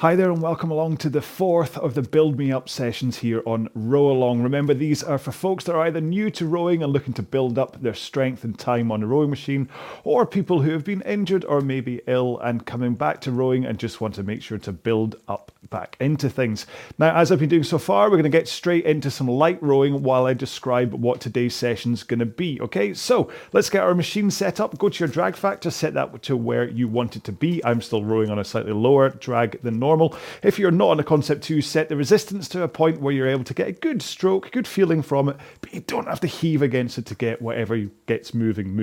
Hi there and welcome along to the fourth of the Build Me Up sessions here on Row Along. Remember, these are for folks that are either new to rowing and looking to build up their strength and time on a rowing machine, or people who have been injured or maybe ill and coming back to rowing and just want to make sure to build up back into things. Now, as I've been doing so far, we're going to get straight into some light rowing while I describe what today's session's going to be. Okay, so let's get our machine set up. Go to your drag factor, set that to where you want it to be. I'm still rowing on a slightly lower drag than normal. If you're not on a Concept 2, set the resistance to a point where you're able to get a good stroke, good feeling from it, but you don't have to heave against it to get whatever gets moving.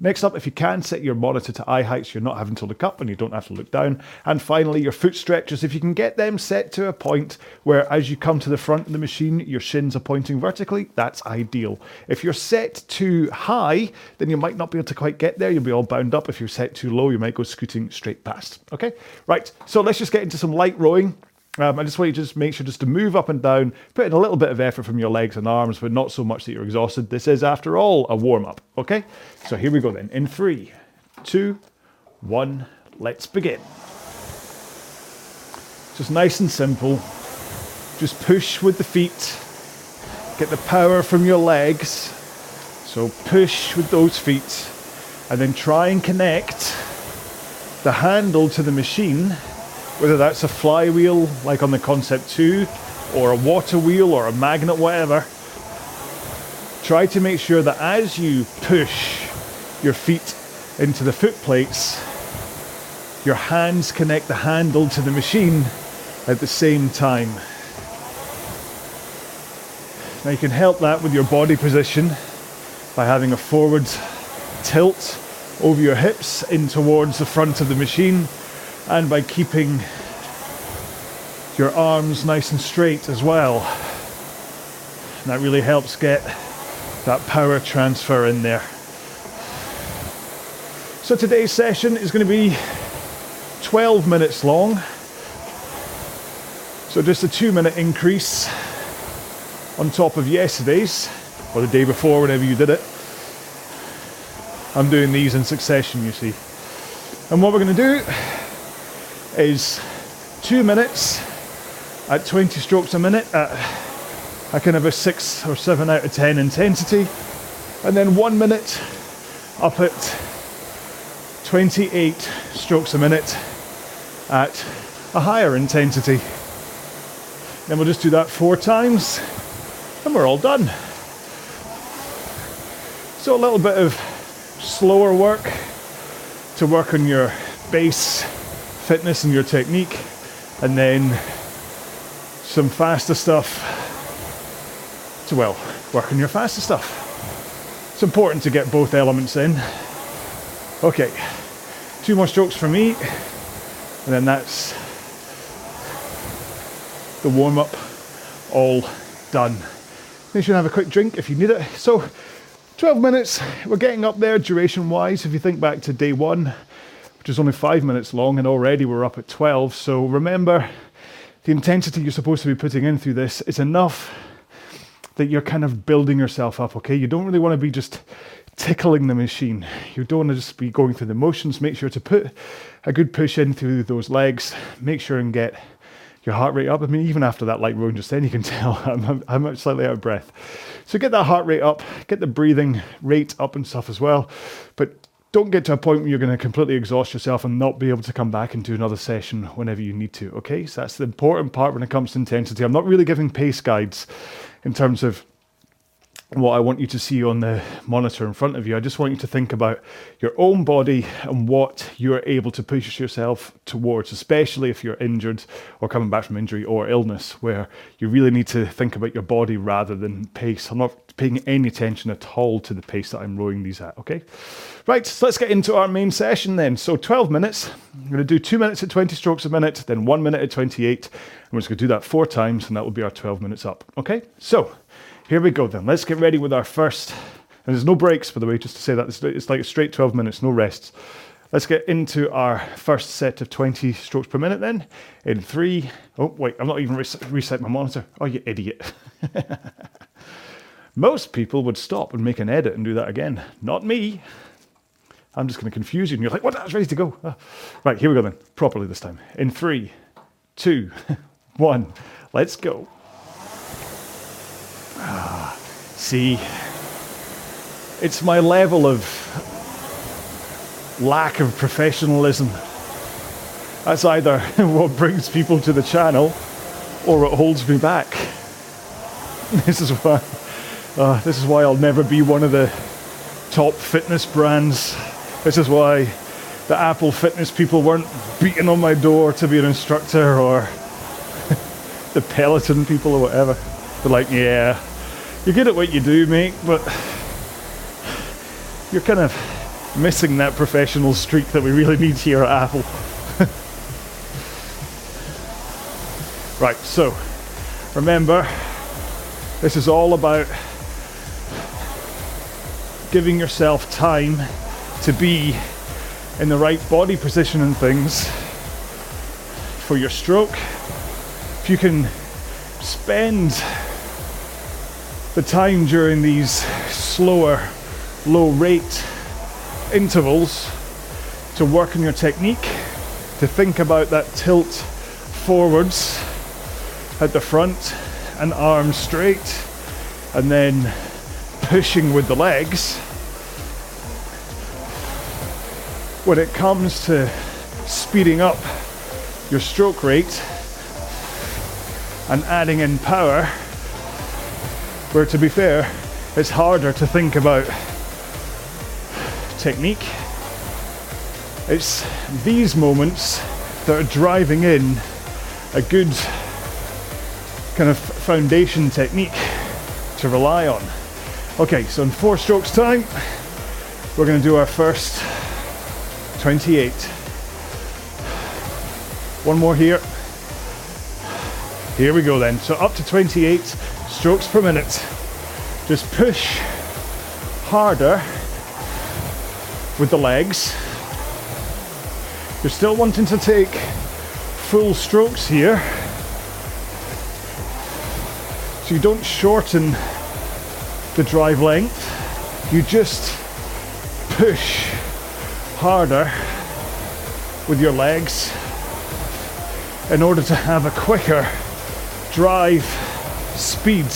Next up, if you can, set your monitor to eye height so you're not having to look up and you don't have to look down. And finally, your foot stretchers, if you can get them set to a point where as you come to the front of the machine, your shins are pointing vertically, that's ideal. If you're set too high, then you might not be able to quite get there. You'll be all bound up. If you're set too low, you might go scooting straight past. Okay, right. So let's just get into some light rowing. I just want you to make sure to move up and down, put in a little bit of effort from your legs and arms, but not so much that you're exhausted. This is, after all, a warm-up, okay? So here we go then. In 3, 2, 1, let's begin. Just nice and simple. Just push with the feet. Get the power from your legs. So push with those feet. And then try and connect the handle to the machine, whether that's a flywheel, like on the Concept 2, or a water wheel, or a magnet, whatever. Try to make sure that as you push your feet into the foot plates, your hands connect the handle to the machine at the same time. Now you can help that with your body position by having a forward tilt over your hips in towards the front of the machine, and by keeping your arms nice and straight as well. And that really helps get that power transfer in there. So today's session is going to be 12 minutes long. So just a 2-minute increase on top of yesterday's, or the day before, whenever you did it. I'm doing these in succession, you see. And what we're going to do is 2 minutes at 20 strokes a minute at a kind of a 6 or 7 out of 10 intensity, and then 1 minute up at 28 strokes a minute at a higher intensity. Then we'll just do that 4 times and we're all done. So a little bit of slower work to work on your base fitness and your technique, and then some faster stuff to, well, work on your faster stuff. It's important to get both elements in. Okay, 2 more strokes for me, and then that's the warm-up all done. You should have a quick drink if you need it. So 12 minutes, we're getting up there duration-wise. If you think back to day 1, which is only 5 minutes long, and already we're up at 12. So remember, the intensity you're supposed to be putting in through this is enough that you're kind of building yourself up, okay? You don't really want to be just tickling the machine. You don't want to just be going through the motions. Make sure to put a good push in through those legs. Make sure and get your heart rate up. I mean, even after that light rowing just then, you can tell I'm slightly out of breath. So get that heart rate up, get the breathing rate up and stuff as well. But don't get to a point where you're going to completely exhaust yourself and not be able to come back and do another session whenever you need to, okay? So that's the important part when it comes to intensity. I'm not really giving pace guides in terms of what I want you to see on the monitor in front of you. I just want you to think about your own body and what you're able to push yourself towards, especially if you're injured or coming back from injury or illness, where you really need to think about your body rather than pace. I'm not paying any attention at all to the pace that I'm rowing these at, okay? Right, so let's get into our main session then. So 12 minutes, I'm gonna do 2 minutes at 20 strokes a minute, then 1 minute at 28. I'm just gonna do that 4 times, and that will be our 12 minutes up, okay? So, here we go then, let's get ready with our first, and there's no breaks, by the way, just to say that, it's like a straight 12 minutes, no rests. Let's get into our first set of 20 strokes per minute then, in 3, oh wait, I've not even reset my monitor, oh you idiot. Most people would stop and make an edit and do that again, not me. I'm just going to confuse you, and you're like, what, I was ready to go. Right, here we go then, properly this time, in 3, two, one. Let's go. See, it's my level of lack of professionalism. That's either what brings people to the channel or what holds me back. This is why I'll never be one of the top fitness brands. This is why the Apple fitness people weren't beating on my door to be an instructor, or the Peloton people or whatever. They're like, yeah, you're good at what you do, mate, but you're kind of missing that professional streak that we really need here at Apple. Right, so remember, this is all about giving yourself time to be in the right body position and things for your stroke. If you can spend the time during these slower, low rate intervals to work on your technique, to think about that tilt forwards at the front and arms straight, and then pushing with the legs. When it comes to speeding up your stroke rate and adding in power, where, to be fair, it's harder to think about technique, it's these moments that are driving in a good kind of foundation technique to rely on. Okay, so in 4 strokes time, we're going to do our first 28. One more here. Here we go then. So up to 28 strokes per minute. Just push harder with the legs. You're still wanting to take full strokes here, so you don't shorten the drive length, you just push harder with your legs in order to have a quicker drive speed.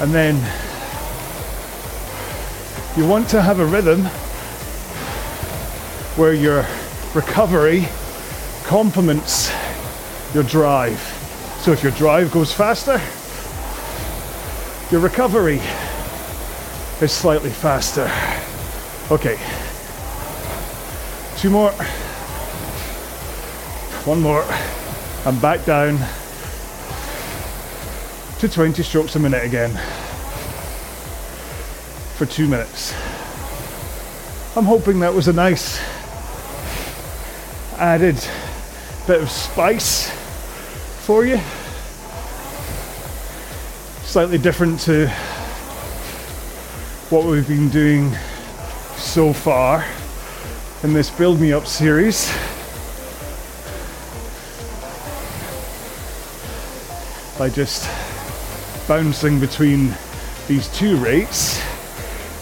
And then you want to have a rhythm where your recovery complements your drive. So if your drive goes faster, your recovery is slightly faster. Okay, 2 more, 1 more, and back down to 20 strokes a minute again for 2 minutes. I'm hoping that was a nice added bit of spice for you. Slightly different to what we've been doing so far in this Build Me Up series. By just bouncing between these 2 rates.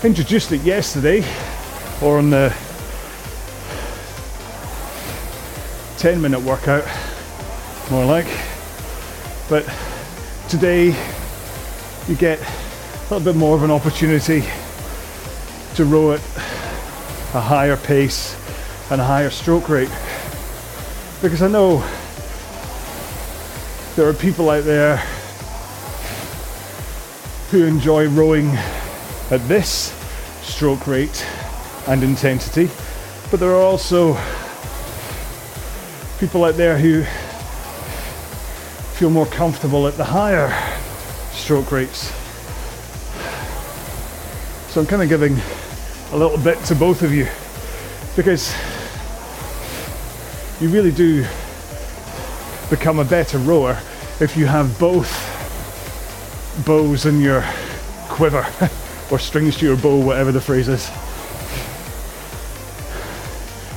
Introduced it yesterday, or on the 10-minute workout, more like. But today, you get a little bit more of an opportunity to row at a higher pace and a higher stroke rate. Because I know there are people out there who enjoy rowing at this stroke rate and intensity, but there are also people out there who feel more comfortable at the higher stroke rates. So I'm kind of giving a little bit to both of you, because you really do become a better rower if you have both bows in your quiver, or strings to your bow, whatever the phrase is.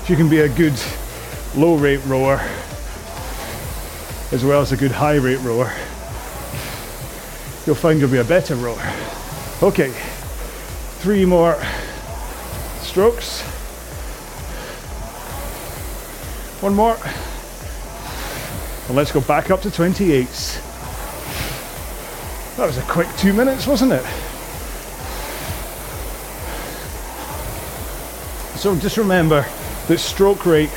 If you can be a good low rate rower as well as a good high rate rower, you'll find you'll be a better rower. Okay, 3 more strokes. 1 more, And let's go back up to 28s. That was a quick 2 minutes, wasn't it? So just remember that stroke rate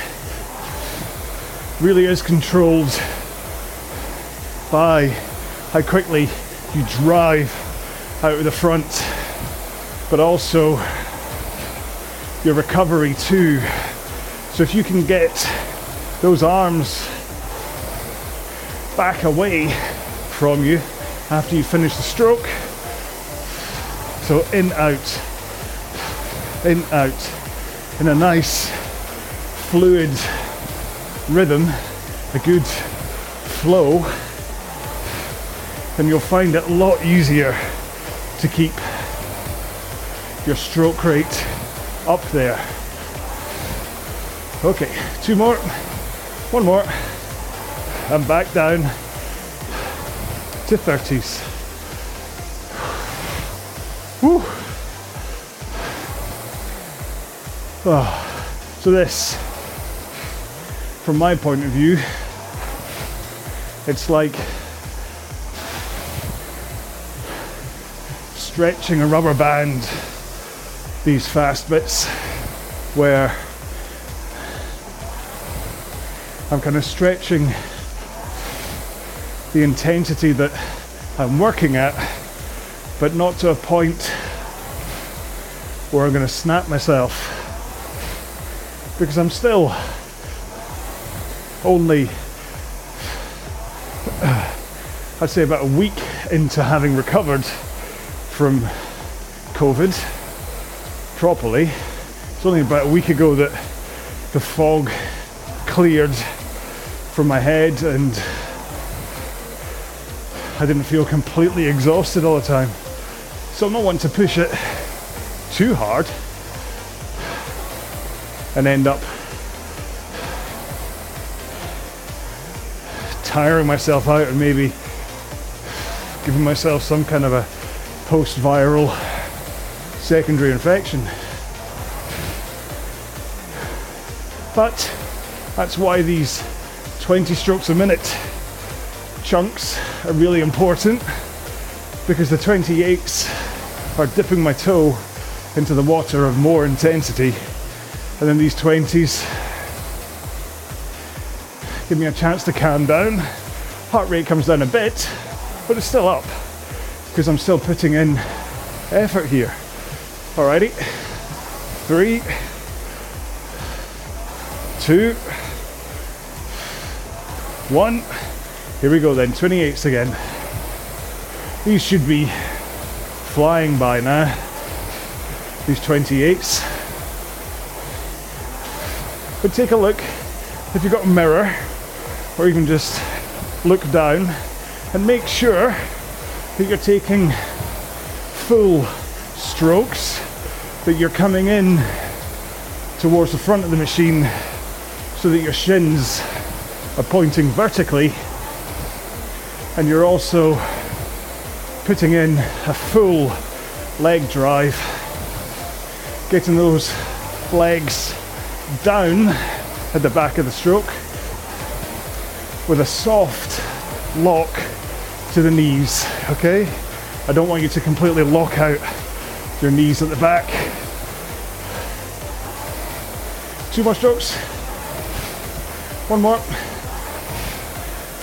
really is controlled by how quickly you drive out of the front, but also your recovery too. So if you can get those arms back away from you after you finish the stroke, so in, out, in a nice fluid rhythm, a good flow, then you'll find it a lot easier to keep your stroke rate up there. Okay, two more, one more, and back down to 30s. Woo. Oh, so this, from my point of view, it's like stretching a rubber band, these fast bits, where I'm kind of stretching the intensity that I'm working at, but not to a point where I'm going to snap myself, because I'm still only, I'd say, about a week into having recovered from COVID properly. It's only about a week ago that the fog cleared from my head and I didn't feel completely exhausted all the time. So I'm not one to push it too hard and end up tiring myself out and maybe giving myself some kind of a post-viral secondary infection. But that's why these 20 strokes a minute chunks are really important, because the 28s are dipping my toe into the water of more intensity. And then these 20s give me a chance to calm down. Heart rate comes down a bit, but it's still up because I'm still putting in effort here. Alrighty, 3, 2, 1. Here we go then, 28s again. These should be flying by now, these 28s. But take a look, if you've got a mirror, or even just look down and make sure that you're taking full strokes, that you're coming in towards the front of the machine so that your shins are pointing vertically, and you're also putting in a full leg drive, getting those legs down at the back of the stroke with a soft lock to the knees. Okay, I don't want you to completely lock out your knees at the back. Two more strokes, one more,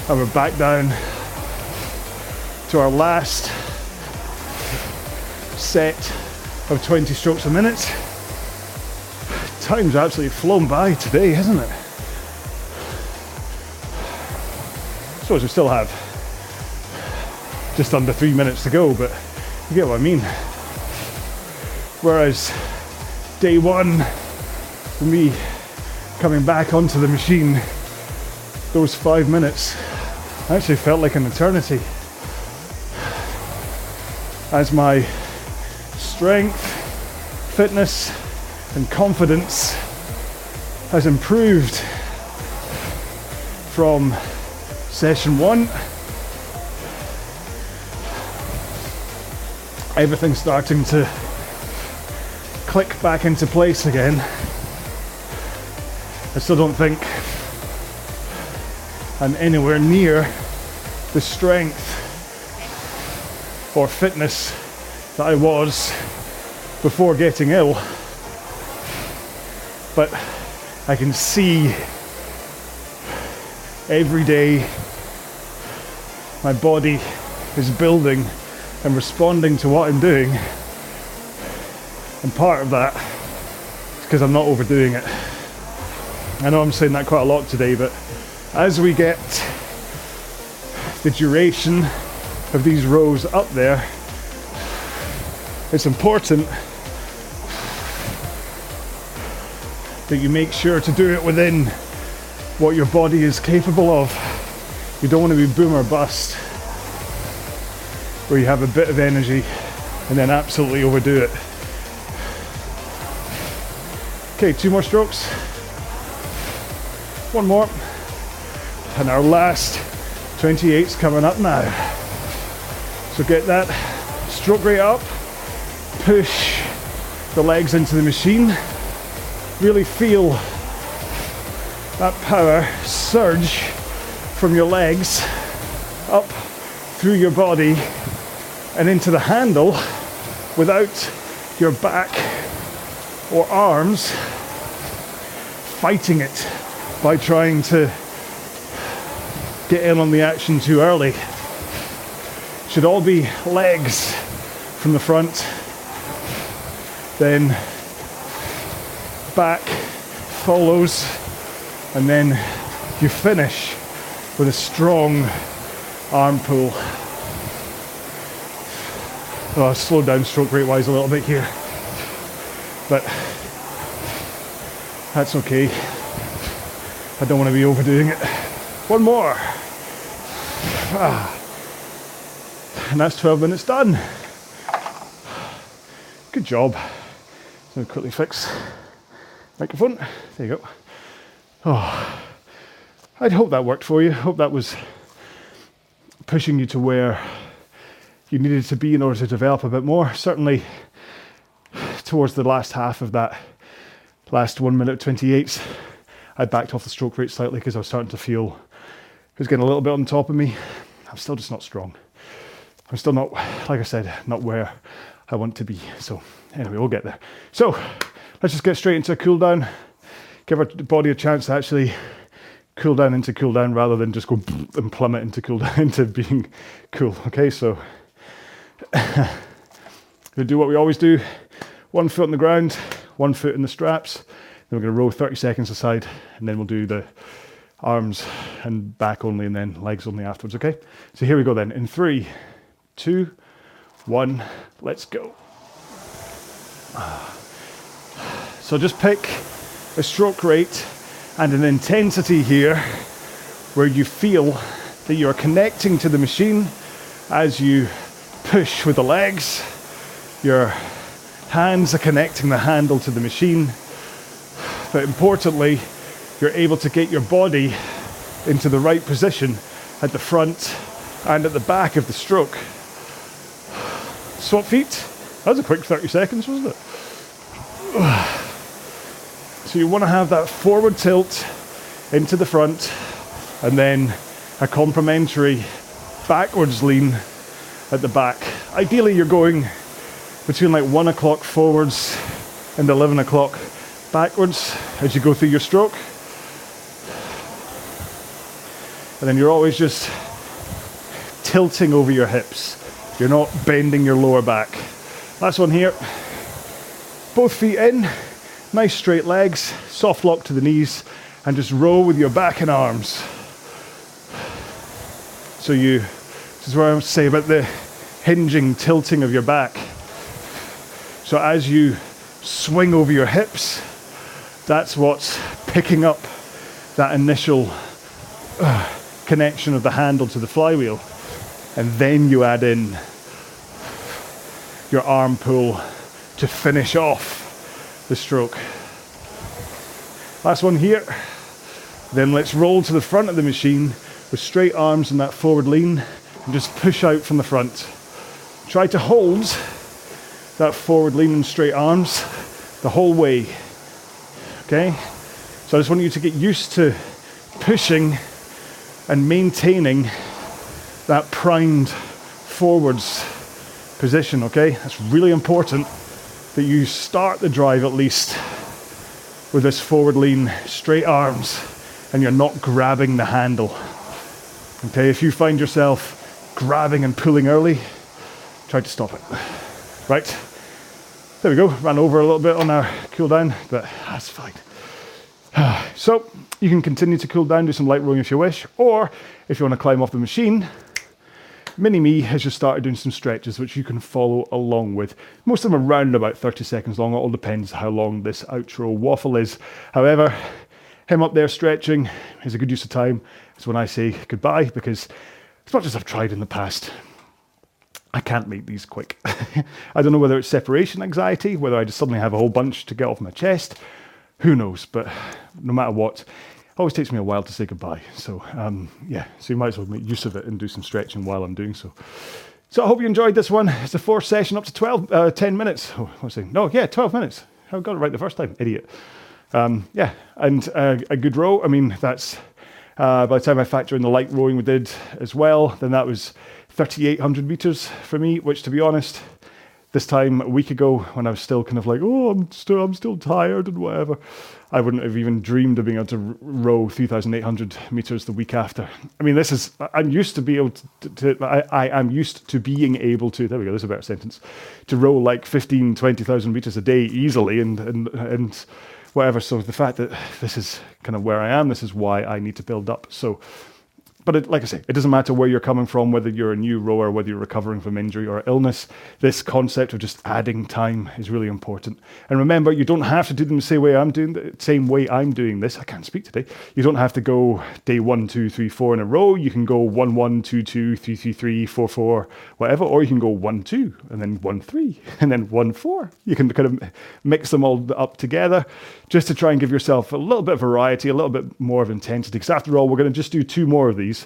and we're back down to our last set of 20 strokes a minute. Time's absolutely flown by today, hasn't it? So we still have just under 3 minutes to go, but you get what I mean. Whereas day one, for me, coming back onto the machine, those 5 minutes actually felt like an eternity, as my strength, fitness, and confidence has improved from session one. Everything's starting to click back into place again. I still don't think I'm anywhere near the strength or fitness that I was before getting ill, but I can see every day my body is building and responding to what I'm doing, and part of that is because I'm not overdoing it. I know I'm saying that quite a lot today, but as we get the duration of these rows up there, it's important that you make sure to do it within what your body is capable of. You don't want to be boom or bust, where you have a bit of energy and then absolutely overdo it. Okay, 2 more strokes. 1 more. And our last 28's coming up now. So get that stroke rate up, push the legs into the machine, really feel that power surge from your legs up through your body and into the handle without your back or arms fighting it by trying to get in on the action too early. Should all be legs from the front, then back follows, and then you finish with a strong arm pull. Oh, I slowed down stroke rate wise a little bit here, but that's okay. I don't want to be overdoing it. 1 more. And that's 12 minutes done. Good job. So quickly fix microphone. There you go. Oh, I'd hope that worked for you. Hope that was pushing you to where you needed to be in order to develop a bit more. Certainly towards the last half of that last 1 minute 28, I backed off the stroke rate slightly because I was starting to feel it was getting a little bit on top of me. I'm still just not strong. I'm still not, like I said, not where I want to be. So anyway, we'll get there. So let's just get straight into a cool down. Give our body a chance to actually cool down into cool down rather than just go and plummet into cool down into being cool. Okay, so we'll do what we always do. 1 foot on the ground, 1 foot in the straps. Then we're going to row 30 seconds aside, and then we'll do the arms and back only, and then legs only afterwards, okay? So here we go then. In 3, 2, 1, let's go. So just pick a stroke rate and an intensity here where you feel that you're connecting to the machine as you push with the legs. Your hands are connecting the handle to the machine. But importantly, you're able to get your body into the right position at the front and at the back of the stroke. Swap feet. That was a quick 30 seconds, wasn't it? So you want to have that forward tilt into the front and then a complementary backwards lean at the back. Ideally, you're going between like 1 o'clock forwards and 11 o'clock backwards as you go through your stroke, and then you're always just tilting over your hips. You're not bending your lower back. Last one here. Both feet in, nice straight legs, soft lock to the knees, and just row with your back and arms. So you, this is where I would say about the hinging, tilting of your back. So as you swing over your hips, that's what's picking up that initial connection of the handle to the flywheel, and then you add in your arm pull to finish off the stroke. Last one here. Then let's roll to the front of the machine with straight arms and that forward lean, and just push out from the front. Try to hold that forward lean and straight arms the whole way, okay? So I just want you to get used to pushing and maintaining that primed forwards position, okay? That's really important that you start the drive at least with this forward lean, straight arms, and you're not grabbing the handle, okay? If you find yourself grabbing and pulling early, try to stop it, right? There we go, ran over a little bit on our cool down, but that's fine. So you can continue to cool down, do some light rowing if you wish, or if you want to climb off the machine, Mini Me has just started doing some stretches which you can follow along with. Most of them are around about 30 seconds long. It all depends how long this outro waffle is. However, him up there stretching is a good use of time. It's when I say goodbye, because as much as I've tried in the past, I can't make these quick. I don't know whether it's separation anxiety, whether I just suddenly have a whole bunch to get off my chest. Who knows? But no matter what, it always takes me a while to say goodbye. So so you might as well make use of it and do some stretching while I'm doing so. So I hope you enjoyed this one. It's a fourth session up to 10 minutes. 12 minutes. I got it right the first time, idiot. And a good row. I mean, that's by the time I factor in the light rowing we did as well, then that was 3,800 meters for me, which, to be honest, this time a week ago, when I was still kind of like, I'm still tired and whatever, I wouldn't have even dreamed of being able to row 3,800 meters the week after. I mean, I am used to being able to, there we go, there's a better sentence, to row like 15, 20,000 meters a day easily and whatever. So the fact that this is kind of where I am, this is why I need to build up. So, but like I say, it doesn't matter where you're coming from, whether you're a new rower, whether you're recovering from injury or illness, this concept of just adding time is really important. And remember, you don't have to do them the same way I'm doing this. I can't speak today. You don't have to go day 1, 2, 3, 4 in a row. You can go 1, 1, 2, 2, 3, 3, 3, 4, 4, whatever. Or you can go 1, 2, and then 1, 3, and then 1, 4. You can kind of mix them all up together just to try and give yourself a little bit of variety, a little bit more of intensity. Because after all, we're going to just do 2 more of these.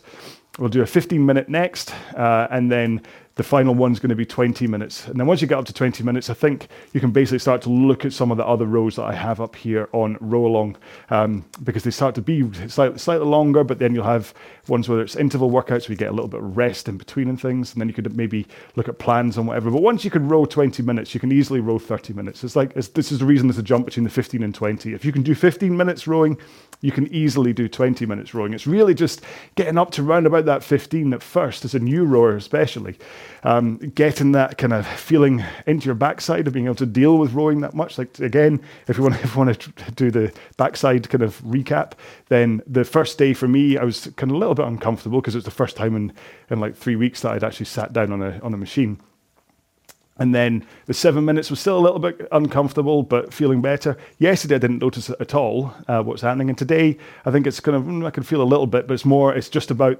We'll do a 15-minute next, and then the final one's going to be 20 minutes. And then once you get up to 20 minutes, I think you can basically start to look at some of the other rows that I have up here on Row Along, because they start to be slightly longer, but then you'll have ones where it's interval workouts, where you get a little bit of rest in between and things, and then you could maybe look at plans and whatever. But once you can row 20 minutes, you can easily row 30 minutes. This is the reason there's a jump between the 15 and 20. If you can do 15 minutes rowing, you can easily do 20 minutes rowing. It's really just getting up to round about that 15 at first, as a new rower especially. Getting that kind of feeling into your backside of being able to deal with rowing that much. Like, again, if you want to do the backside kind of recap, then the first day for me, I was kind of a little bit uncomfortable because it was the first time in like 3 weeks that I'd actually sat down on a machine. And then the 7 minutes was still a little bit uncomfortable, but feeling better. Yesterday, I didn't notice it at all, what's happening. And today, I think it's kind of, I can feel a little bit, but it's just about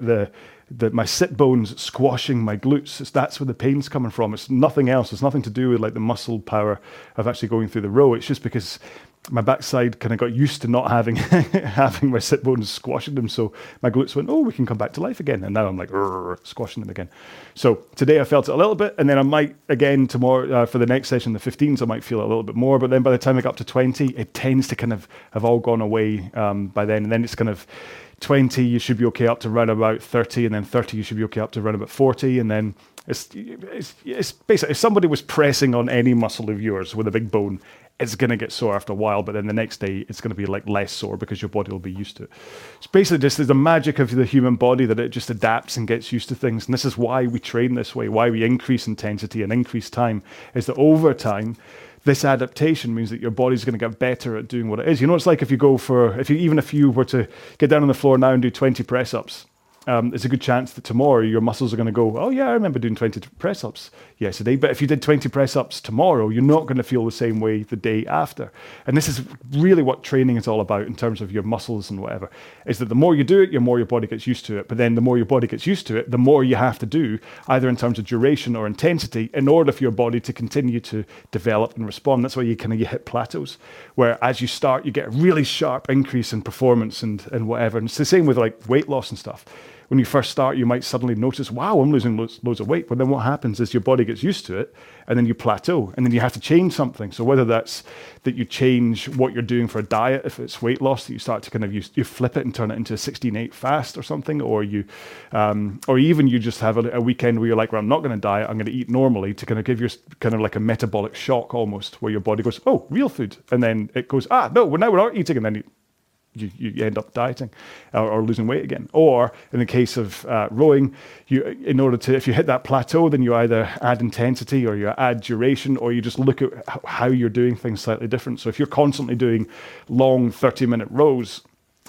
my sit bones squashing my glutes. That's where the pain's coming from. It's nothing else. It's nothing to do with like the muscle power of actually going through the row. It's just because my backside kind of got used to not having my sit bones squashing them, so my glutes went, we can come back to life again, and now I'm like squashing them again. So today I felt it a little bit, and then I might again tomorrow for the next session, the 15s, I might feel it a little bit more, but then by the time I get up to 20, it tends to kind of have all gone away by then, and then it's kind of 20 you should be okay up to around about 30, and then 30 you should be okay up to around about 40, and then it's basically, if somebody was pressing on any muscle of yours with a big bone, it's going to get sore after a while, but then the next day it's going to be like less sore because your body will be used to it. It's basically just there's the magic of the human body that it just adapts and gets used to things. And this is why we train this way, why we increase intensity and increase time, is that over time, this adaptation means that your body's going to get better at doing what it is. You know, it's like if you were to get down on the floor now and do 20 press-ups, there's a good chance that tomorrow your muscles are going to go, oh yeah, I remember doing 20 press-ups yesterday. But if you did 20 press-ups tomorrow, you're not going to feel the same way the day after. And this is really what training is all about in terms of your muscles and whatever, is that the more you do it, the more your body gets used to it. But then the more your body gets used to it, the more you have to do, either in terms of duration or intensity, in order for your body to continue to develop and respond. That's why you hit plateaus, where as you start, you get a really sharp increase in performance and whatever. And it's the same with like weight loss and stuff. when you first start, you might suddenly notice, wow, I'm losing loads of weight. But then what happens is your body gets used to it, and then you plateau, and then you have to change something. So whether that's that you change what you're doing for a diet, if it's weight loss, that you start to kind of you flip it and turn it into a 16-8 fast or something, or you, or even you just have a weekend where you're like, well, I'm not going to diet, I'm going to eat normally, to kind of give your kind of like a metabolic shock almost, where your body goes, oh, real food, and then it goes, ah, no, well, now we're not eating, and then you end up dieting or losing weight again. Or in the case of rowing, if you hit that plateau, then you either add intensity or you add duration, or you just look at how you're doing things slightly different. So if you're constantly doing long 30-minute rows,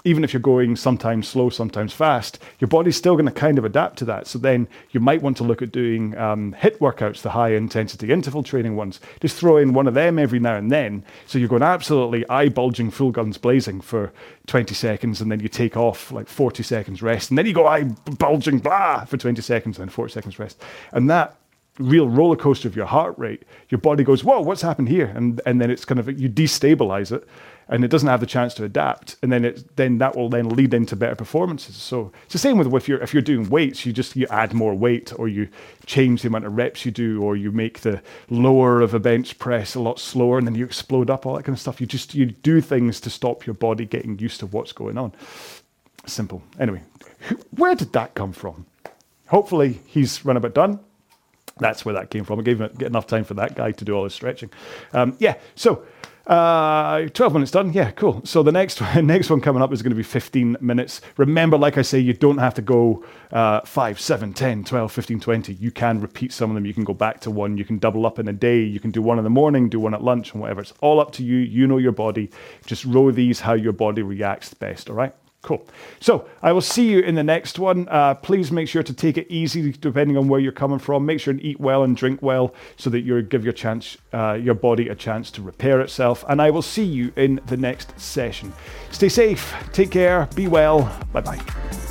even if you're going sometimes slow, sometimes fast, your body's still going to kind of adapt to that. So then you might want to look at doing HIIT workouts, the high intensity interval training ones. Just throw in one of them every now and then. So you're going absolutely eye bulging, full guns blazing for 20 seconds, and then you take off like 40 seconds rest, and then you go eye bulging blah for 20 seconds and 40 seconds rest. And that real roller coaster of your heart rate, your body goes, whoa, what's happened here? And then it's kind of, you destabilize it, and it doesn't have the chance to adapt, and then that will then lead into better performances. So it's the same with if you're doing weights, you add more weight, or you change the amount of reps you do, or you make the lower of a bench press a lot slower, and then you explode up, all that kind of stuff. You do things to stop your body getting used to what's going on. Simple. Anyway, where did that come from? Hopefully he's run about done. That's where that came from. I gave him enough time for that guy to do all his stretching. 12 minutes done. Yeah, cool. So the next one coming up is going to be 15 minutes. Remember, like I say, you don't have to go 5, 7, 10, 12, 15, 20. You can repeat some of them. You can go back to one. You can double up in a day. You can do one in the morning, do one at lunch, and whatever. It's all up to you. You know your body. Just row these how your body reacts best, all right? Cool. So I will see you in the next one. Please make sure to take it easy depending on where you're coming from. Make sure and eat well and drink well so that you give your body a chance to repair itself. And I will see you in the next session. Stay safe. Take care. Be well. Bye-bye.